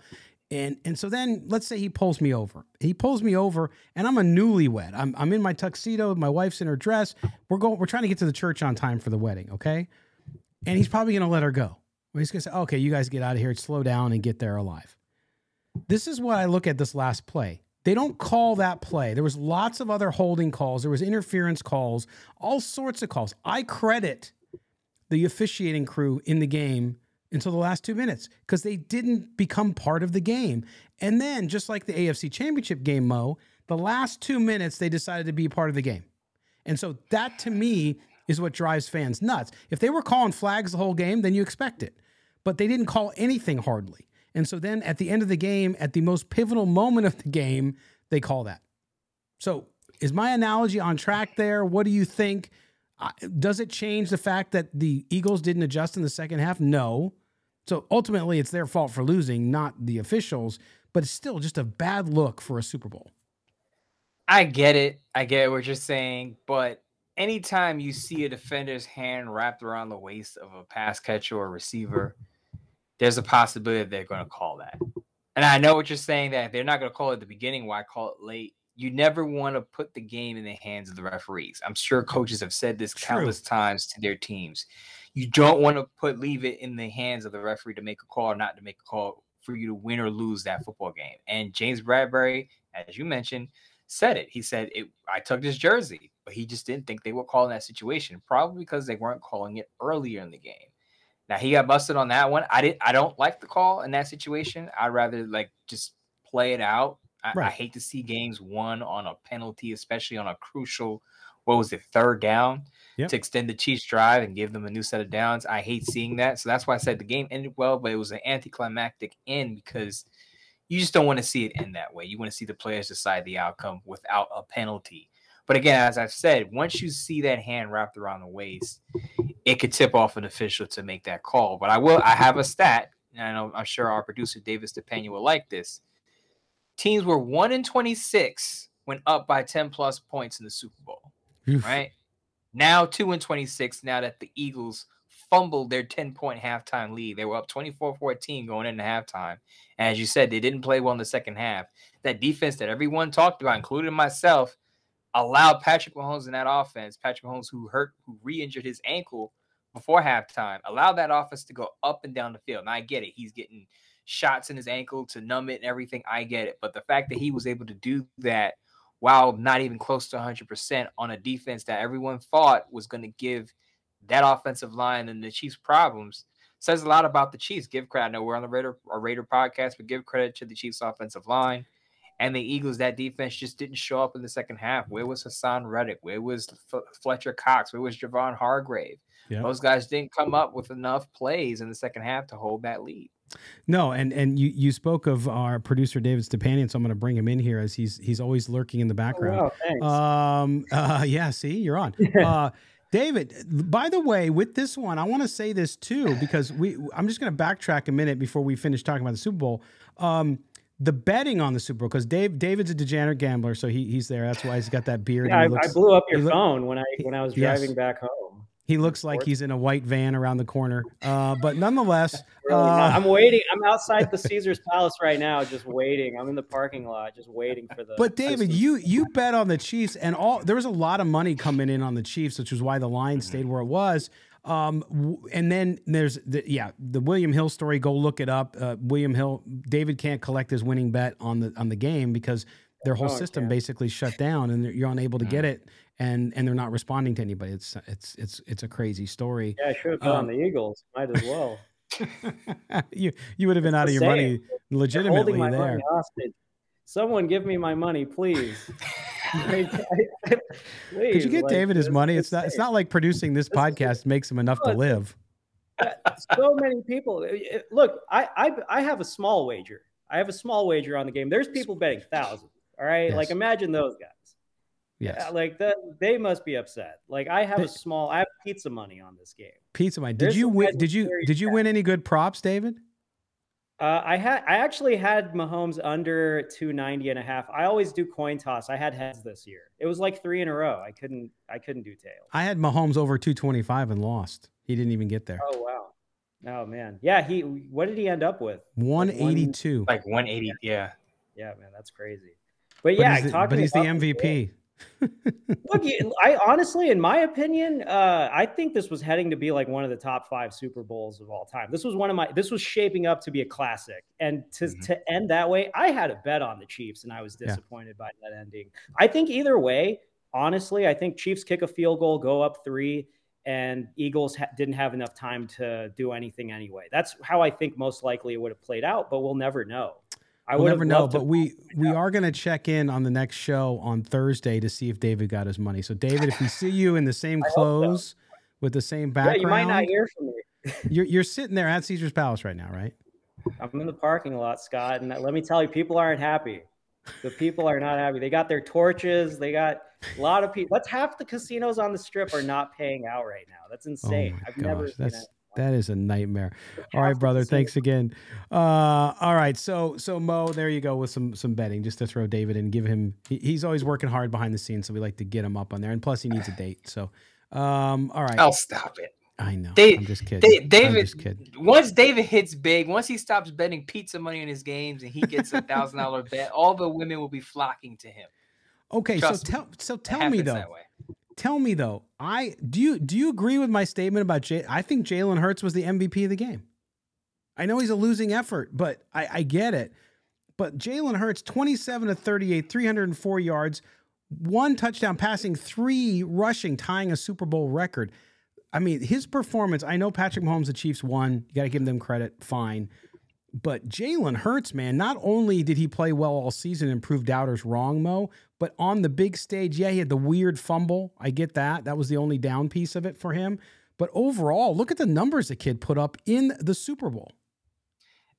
And and so then let's say he pulls me over. He pulls me over, and I'm a newlywed. I'm I'm in my tuxedo. My wife's in her dress. We're going. We're trying to get to the church on time for the wedding, okay? And he's probably going to let her go. He's going to say, okay, you guys get out of here. Slow down and get there alive. This is what I look at this last play. They don't call that play. There was lots of other holding calls. There was interference calls, all sorts of calls. I credit the officiating crew in the game until the last two minutes because they didn't become part of the game. And then, just like the A F C Championship game, Mo, the last two minutes, they decided to be part of the game. And so that, to me, is what drives fans nuts. If they were calling flags the whole game, then you expect it. But they didn't call anything hardly. And so then at the end of the game, at the most pivotal moment of the game, they call that. So is my analogy on track there? What do you think? Uh, does it change the fact that the Eagles didn't adjust in the second half? No. So ultimately, it's their fault for losing, not the officials. But it's still just a bad look for a Super Bowl. I get it. I get what you're saying. But anytime you see a defender's hand wrapped around the waist of a pass catcher or receiver, there's a possibility that they're going to call that. And I know what you're saying, that if they're not going to call it at the beginning, why call it late? You never want to put the game in the hands of the referees. I'm sure coaches have said this True. countless times to their teams. You don't want to put leave it in the hands of the referee to make a call or not to make a call for you to win or lose that football game. And James Bradbury, as you mentioned, said it. He said, it, I took this jersey, but he just didn't think they were calling that situation, probably because they weren't calling it earlier in the game. Now, he got busted on that one. I didn't. I don't like the call in that situation. I'd rather like just play it out. I, right. I hate to see games won on a penalty, especially on a crucial, what was it, third down, yep. to extend the Chiefs' drive and give them a new set of downs. I hate seeing that. So that's why I said the game ended well, but it was an anticlimactic end because you just don't want to see it end that way. You want to see the players decide the outcome without a penalty. But again, as I've said, once you see that hand wrapped around the waist, it could tip off an official to make that call. But I will, I have a stat, and I know, I'm sure our producer, David Stepanian, will like this. Teams were one and twenty-six when up by ten plus points in the Super Bowl, Oof. right? Now two and twenty-six now that the Eagles fumbled their ten point halftime lead. They were up twenty-four fourteen going into halftime. And as you said, they didn't play well in the second half. That defense that everyone talked about, including myself, allowed Patrick Mahomes in that offense, Patrick Mahomes who hurt, who re-injured his ankle before halftime, allowed that offense to go up and down the field. And I get it. He's getting shots in his ankle to numb it and everything. I get it. But the fact that he was able to do that while not even close to one hundred percent on a defense that everyone thought was going to give that offensive line and the Chiefs problems says a lot about the Chiefs. Give credit. I know we're on the Raider, our Raider podcast, but give credit to the Chiefs offensive line. And the Eagles, that defense just didn't show up in the second half. Where was Hassan Reddick? Where was F- Fletcher Cox? Where was Javon Hargrave? Yep. Those guys didn't come up with enough plays in the second half to hold that lead. No, and and you, you spoke of our producer David Stepanian, so I'm going to bring him in here as he's he's always lurking in the background. Oh, wow, um, uh, yeah, see, you're on. uh, David, by the way, with this one, I want to say this too, because we I'm just going to backtrack a minute before we finish talking about the Super Bowl. Um, the betting on the Super Bowl, because Dave David's a degenerate gambler, so he he's there. That's why he's got that beard. Yeah, I, looks, I blew up your phone looked, when I when I was yes. driving back home. He looks like he's in a white van around the corner. Uh, but nonetheless, really uh, I'm waiting. I'm outside the Caesars Palace right now, just waiting. I'm in the parking lot, just waiting for the. But David, you you bet on the Chiefs, and all there was a lot of money coming in on the Chiefs, which was why the line stayed where it was. Um, and then there's the, yeah, the William Hill story. Go look it up. Uh, William Hill. David can't collect his winning bet on the on the game because their whole oh, system basically shut down, and you're unable to get it. And and they're not responding to anybody. It's it's it's it's a crazy story. Yeah, I should have been um, on the Eagles. Might as well. you you would have been it's out of your same. money legitimately holding my there. Money hostage. Someone give me my money, please. please Could you get like, David his money? It's, it's not it's not like producing this, this podcast makes him enough look, to live. So many people look. I, I I have a small wager. I have a small wager on the game. There's people betting thousands. All right, yes. Like imagine those guys. Yeah, like that, they must be upset. Like I have a small, I have pizza money on this game. Pizza money. Did There's you win? Did you did you win any good props, David? Uh, I had, I actually had Mahomes under two ninety and a half. I always do coin toss. I had heads this year. It was like three in a row. I couldn't, I couldn't do tails. I had Mahomes over two twenty-five and lost. He didn't even get there. Oh wow. Oh man. Yeah. He. What did he end up with? one eighty-two. Like one eighty. Yeah. Yeah, man, that's crazy. But yeah, but, the, but he's the M V P. Game. Look, I honestly, in my opinion, uh, I think this was heading to be like one of the top five Super Bowls of all time. This was one of my, this was shaping up to be a classic. And to, mm-hmm. to end that way, I had a bet on the Chiefs and I was disappointed yeah. by that ending. I think either way, honestly, I think Chiefs kick a field goal, go up three, and Eagles ha- didn't have enough time to do anything anyway. That's how I think most likely it would have played out, but we'll never know. I we'll never know, but we, we are going to check in on the next show on Thursday to see if David got his money. So, David, if we see you in the same clothes so. with the same background. Yeah, you might not hear from me. you're, you're sitting there at Caesar's Palace right now, right? I'm in the parking lot, Scott, and let me tell you, people aren't happy. The people are not happy. They got their torches. They got a lot of people. That's half the casinos on the Strip are not paying out right now. That's insane. Oh I've gosh, never seen that. That is a nightmare. All right, brother. Thanks again. Uh, all right. So, so Mo, there you go with some, some betting just to throw David in, give him, he, he's always working hard behind the scenes. So we like to get him up on there and plus he needs a date. So, um, all right. Oh, stop it. I know. Dave, I'm just kidding. Dave, David, I'm just kidding. Once David hits big, once he stops betting pizza money in his games and he gets a thousand dollar bet, all the women will be flocking to him. Okay. Trust so me. tell, so tell me though, Tell me though, I do you do you agree with my statement about Jay? I think Jalen Hurts was the M V P of the game. I know he's a losing effort, but I, I get it. But Jalen Hurts, twenty-seven to thirty-eight, three hundred four yards, one touchdown passing, three rushing, tying a Super Bowl record. I mean, his performance. I know Patrick Mahomes, the Chiefs won. You got to give them credit. Fine. But Jalen Hurts, man, not only did he play well all season and prove doubters wrong, Mo, but on the big stage, yeah, he had the weird fumble. I get that. That was the only down piece of it for him. But overall, look at the numbers the kid put up in the Super Bowl.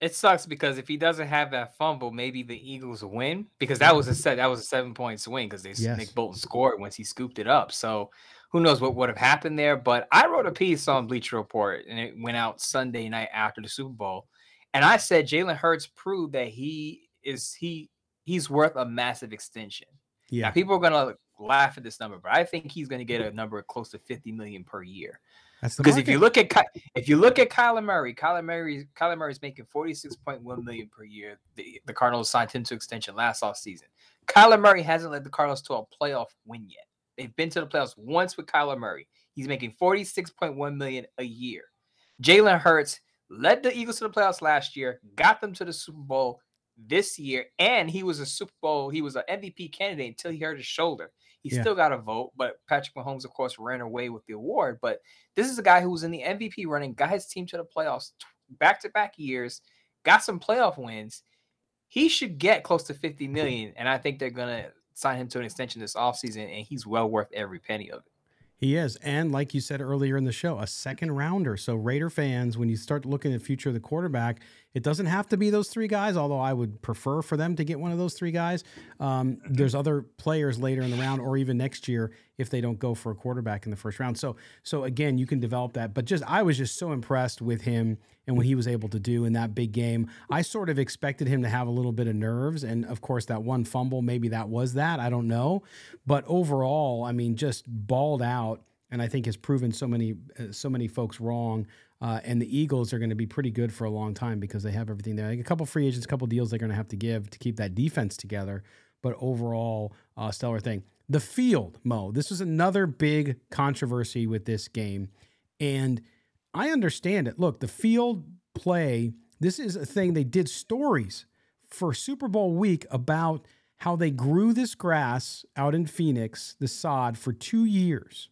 It sucks because if he doesn't have that fumble, maybe the Eagles win because that was a set, that was a seven-point swing because they yes. Nick Bolton scored once he scooped it up. So who knows what would have happened there. But I wrote a piece on Bleacher Report, and it went out Sunday night after the Super Bowl. And I said Jalen Hurts proved that he is he he's worth a massive extension. Yeah, now, people are gonna laugh at this number, but I think he's gonna get a number close to fifty million per year. That's the because market. if you look at if you look at Kyler Murray, Kyler Murray Kyler Murray is making forty-six point one million per year. The, the Cardinals signed him to extension last offseason. Kyler Murray hasn't led the Cardinals to a playoff win yet. They've been to the playoffs once with Kyler Murray. He's making forty-six point one million a year. Jalen Hurts led the Eagles to the playoffs last year, got them to the Super Bowl this year, and he was a Super Bowl, he was an M V P candidate until he hurt his shoulder. He yeah. still got a vote, but Patrick Mahomes, of course, ran away with the award. But this is a guy who was in the M V P running, got his team to the playoffs back-to-back years, got some playoff wins. He should get close to fifty million dollars, and I think they're going to sign him to an extension this offseason, and he's well worth every penny of it. He is, and like you said earlier in the show, a second rounder. So Raider fans, when you start looking at the future of the quarterback, It doesn't have to be those three guys, although I would prefer for them to get one of those three guys. Um, there's other players later in the round or even next year if they don't go for a quarterback in the first round. So, so again, you can develop that. But just I was just so impressed with him and what he was able to do in that big game. I sort of expected him to have a little bit of nerves. And, of course, that one fumble, maybe that was that. I don't know. But overall, I mean, just balled out. And I think has proven so many uh, so many folks wrong. Uh, and the Eagles are going to be pretty good for a long time because they have everything there. Like a couple free agents, a couple deals they're going to have to give to keep that defense together. But overall, uh, stellar thing. The field, Mo. This was another big controversy with this game. And I understand it. Look, the field play, this is a thing. They did stories for Super Bowl week about how they grew this grass out in Phoenix, the sod, for two years.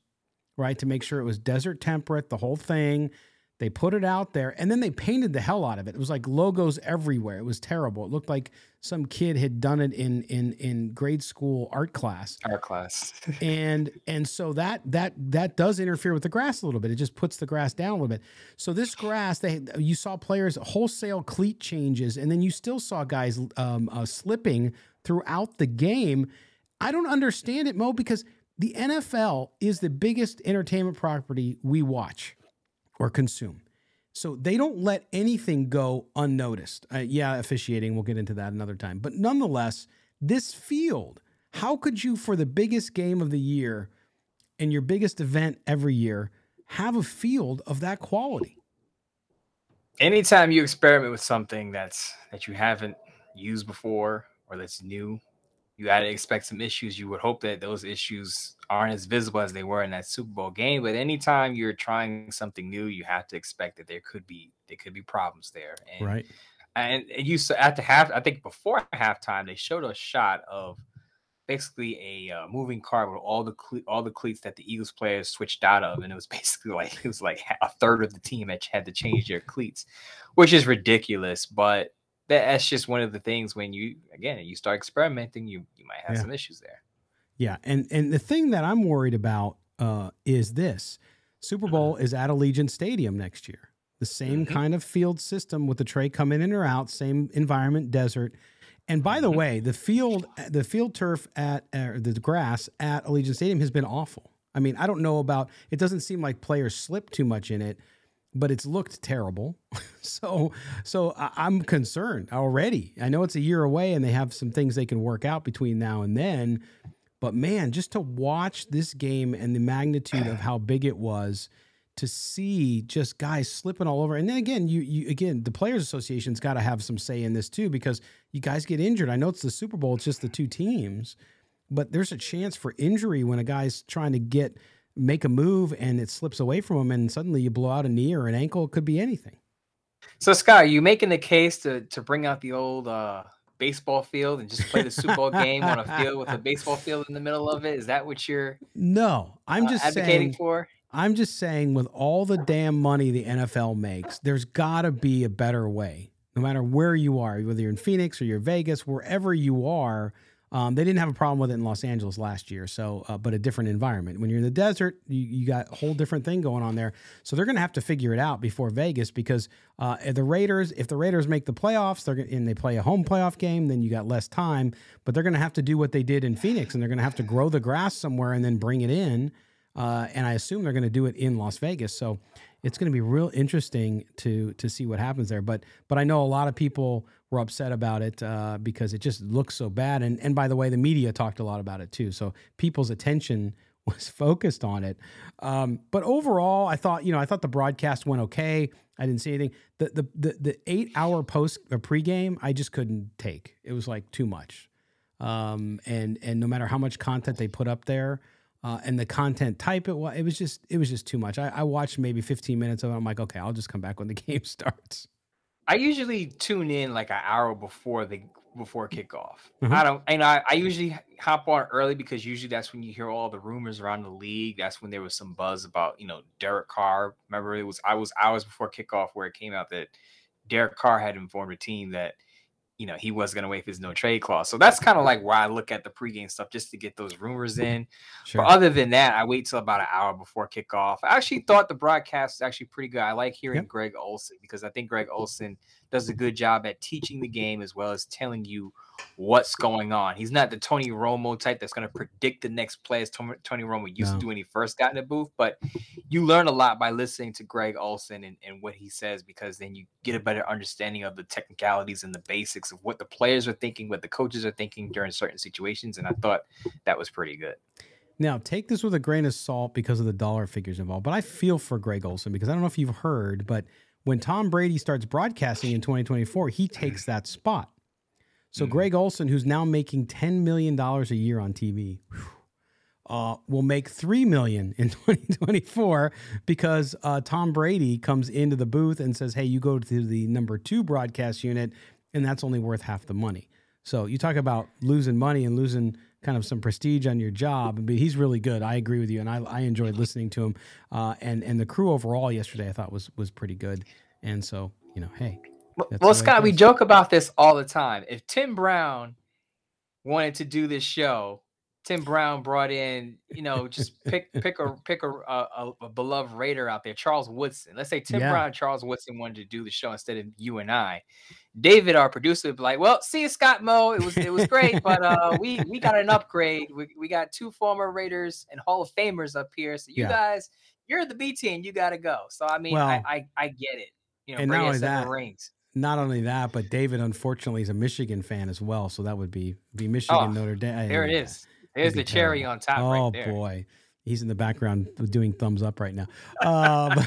Right, to make sure it was desert temperate, the whole thing. They put it out there, and then they painted the hell out of it. It was like logos everywhere. It was terrible. It looked like some kid had done it in in in grade school art class. Art class. and and so that that that does interfere with the grass a little bit. It just puts the grass down a little bit. So this grass, they you saw players wholesale cleat changes, and then you still saw guys um, uh, slipping throughout the game. I don't understand it, Mo, because the N F L is the biggest entertainment property we watch or consume. So they don't let anything go unnoticed. Uh, yeah, officiating, we'll get into that another time. But nonetheless, this field, how could you, for the biggest game of the year and your biggest event every year, have a field of that quality? Anytime you experiment with something that's that you haven't used before or that's new, you got to expect some issues. You would hope that those issues aren't as visible as they were in that Super Bowl game. But anytime you're trying something new, you have to expect that there could be there could be problems there. And, right. And it used to at the half. I think before halftime, they showed a shot of basically a uh, moving car with all the cle- all the cleats that the Eagles players switched out of, and it was basically like it was like a third of the team that had to change their cleats, which is ridiculous. But that's just one of the things when you, again, you start experimenting, you, you might have yeah. some issues there. Yeah. And, and the thing that I'm worried about uh, is this. Super Bowl mm-hmm. is at Allegiant Stadium next year. The same mm-hmm. kind of field system with the tray come in and out, same environment, desert. And by the mm-hmm. way, the field, the field turf at uh, the grass at Allegiant Stadium has been awful. I mean, I don't know about, it doesn't seem like players slip too much in it, but it's looked terrible. so so I'm concerned already. I know it's a year away and they have some things they can work out between now and then. But, man, just to watch this game and the magnitude of how big it was, to see just guys slipping all over. And then, again, you you again the Players Association's got to have some say in this too because you guys get injured. I know it's the Super Bowl. It's just the two teams. But there's a chance for injury when a guy's trying to get – make a move and it slips away from them and suddenly you blow out a knee or an ankle. It could be anything. So Scott, are you making the case to, to bring out the old uh, baseball field and just play the Super Bowl game on a field with a baseball field in the middle of it? Is that what you're no, I'm just uh, advocating saying, for? I'm just saying with all the damn money the N F L makes, there's gotta be a better way, no matter where you are, whether you're in Phoenix or you're Vegas, wherever you are. Um, they didn't have a problem with it in Los Angeles last year, so uh, but a different environment. When you're in the desert, you, you got a whole different thing going on there. So they're going to have to figure it out before Vegas because uh, the Raiders, if the Raiders make the playoffs, they're gonna, and they play a home playoff game, then you got less time. But they're going to have to do what they did in Phoenix, and they're going to have to grow the grass somewhere and then bring it in. Uh, and I assume they're going to do it in Las Vegas. So it's going to be real interesting to to see what happens there. But but I know a lot of people were upset about it uh, because it just looks so bad. And and by the way, the media talked a lot about it too. So people's attention was focused on it. Um, but overall, I thought you know I thought the broadcast went okay. I didn't see anything. The the the, the eight hour post or pregame, I just couldn't take. It was like too much. Um, and and no matter how much content they put up there. Uh, and the content type, it was, it was just it was just too much. I, I watched maybe fifteen minutes of it. I'm like, okay, I'll just come back when the game starts. I usually tune in like an hour before the before kickoff. Mm-hmm. I don't, and I, I usually hop on early because usually that's when you hear all the rumors around the league. That's when there was some buzz about you know Derek Carr. Remember, it was I was hours before kickoff where it came out that Derek Carr had informed a team that you know, he was going to waive his no trade clause. So that's kind of like why I look at the pregame stuff, just to get those rumors in. Sure. But other than that, I wait till about an hour before kickoff. I actually thought the broadcast is actually pretty good. I like hearing yep. Greg Olson, because I think Greg Olson does a good job at teaching the game as well as telling you what's going on. He's not the Tony Romo type that's going to predict the next play as Tony Romo used no. to do when he first got in the booth. But you learn a lot by listening to Greg Olson and, and what he says, because then you get a better understanding of the technicalities and the basics of what the players are thinking, what the coaches are thinking during certain situations. And I thought that was pretty good. Now, take this with a grain of salt because of the dollar figures involved, but I feel for Greg Olson, because I don't know if you've heard, but when Tom Brady starts broadcasting in twenty twenty-four, he takes that spot. So mm-hmm. Greg Olson, who's now making ten million dollars a year on T V, whew, uh, will make three million dollars in twenty twenty-four, because uh, Tom Brady comes into the booth and says, hey, you go to the number two broadcast unit, and that's only worth half the money. So you talk about losing money and losing kind of some prestige on your job, but he's really good. I agree with you, and I, I enjoyed listening to him. Uh, and, and the crew overall yesterday I thought was was pretty good. And so, you know, hey. That's well, Scott, we joke about this all the time. If Tim Brown wanted to do this show, Tim Brown brought in, you know, just pick pick a pick a, a, a beloved Raider out there, Charles Woodson. Let's say Tim yeah. Brown and Charles Woodson wanted to do the show instead of you and I. David, our producer, would be like, "Well, see you, Scott Moe. It was it was great, but uh, we we got an upgrade. We we got two former Raiders and Hall of Famers up here. So you yeah. guys, you're the B team. You got to go." So I mean, well, I, I I get it. You know, and bring not us only that. Rings. Not only that, but David, unfortunately, is a Michigan fan as well. So that would be, be Michigan, oh, Notre Dame. There it is. There's the cherry terrible. on top oh, right there. Oh, boy. He's in the background doing thumbs up right now. Um,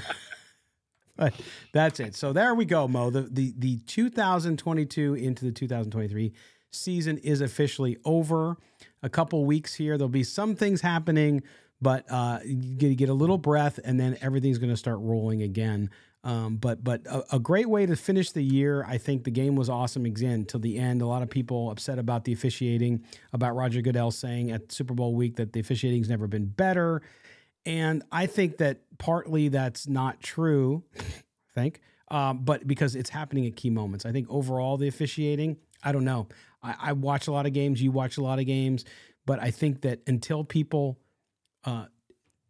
but that's it. So there we go, Mo. The, the, the two thousand twenty-two into the two thousand twenty-three season is officially over. A couple weeks here. There'll be some things happening, but uh, you get a little breath, and then everything's going to start rolling again. Um, but but a, a great way to finish the year. I think the game was awesome again till the end. A lot of people upset about the officiating, about Roger Goodell saying at Super Bowl week that the officiating's never been better. And I think that partly that's not true, I think, um, but because it's happening at key moments. I think overall the officiating, I don't know. I, I watch a lot of games. You watch a lot of games. But I think that until people uh, –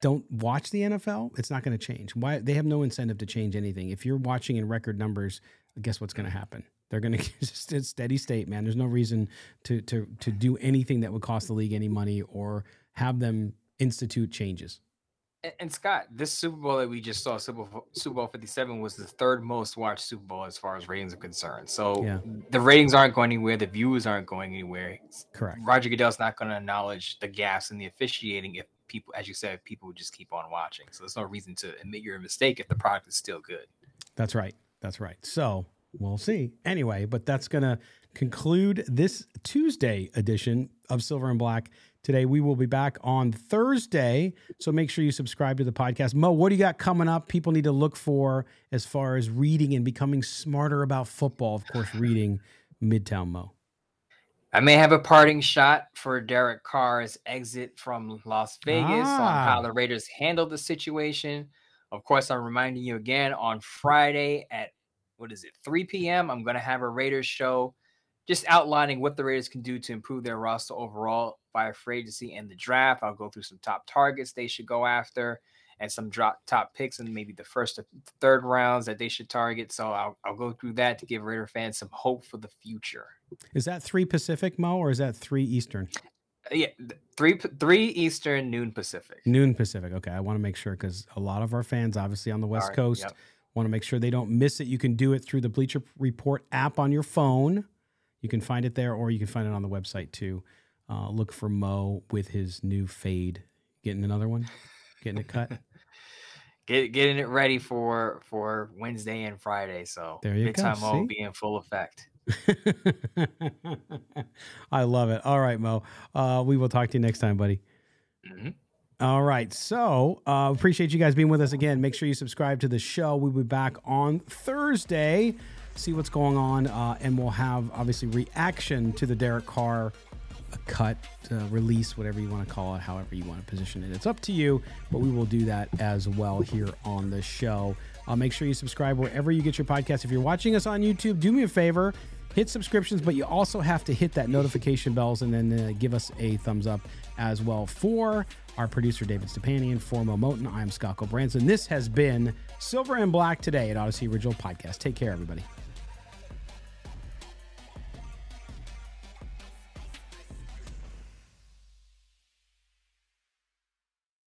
don't watch the N F L, it's not going to change. Why? They have no incentive to change anything. If you're watching in record numbers, guess what's going to happen? They're going to just a steady state, man. There's no reason to to to do anything that would cost the league any money or have them institute changes. And, and Scott, this Super Bowl that we just saw, Super Bowl, Super Bowl fifty-seven, was the third most watched Super Bowl as far as ratings are concerned. So yeah. the ratings aren't going anywhere. The viewers aren't going anywhere. Correct. Roger Goodell's not going to acknowledge the gaps in the officiating if people, as you said, people would just keep on watching. So there's no reason to admit you're a mistake if the product is still good. That's right. That's right. So we'll see. Anyway, but that's going to conclude this Tuesday edition of Silver and Black today. We will be back on Thursday. So make sure you subscribe to the podcast. Mo, what do you got coming up? People need to look for as far as reading and becoming smarter about football. Of course, reading Midtown Mo. I may have a parting shot for Derek Carr's exit from Las Vegas ah. on how the Raiders handled the situation. Of course, I'm reminding you again on Friday at, what is it, three p.m., I'm going to have a Raiders show just outlining what the Raiders can do to improve their roster overall by free agency and the draft. I'll go through some top targets they should go after and some drop top picks and maybe the first to third rounds that they should target. So I'll, I'll go through that to give Raider fans some hope for the future. Is that three Pacific, Mo, or is that three Eastern? Yeah, three three Eastern, noon Pacific. Noon Pacific. Okay, I want to make sure because a lot of our fans, obviously on the West right, Coast, yep. want to make sure they don't miss it. You can do it through the Bleacher Report app on your phone. You can find it there, or you can find it on the website too. Uh, look for Mo with his new fade. Getting another one? Getting it cut? Get, getting it ready for for Wednesday and Friday. So there you go. Midtime Mo will be in full effect. I love it. All right, Mo. Uh, we will talk to you next time, buddy. Mm-hmm. All right. So uh, appreciate you guys being with us again. Make sure you subscribe to the show. We'll be back on Thursday. See what's going on. Uh, and we'll have, obviously, reaction to the Derek Carr a cut, uh, release, whatever you want to call it, however you want to position it. It's up to you, but we will do that as well here on the show. Uh, make sure you subscribe wherever you get your podcast. If you're watching us on YouTube, do me a favor. hit subscriptions, but you also have to hit that notification bells and then uh, give us a thumbs up as well. For our producer, David Stepanian, for Mo Moten, I'm Scott Branson. This has been Silver and Black today at Odyssey Original Podcast. Take care, everybody.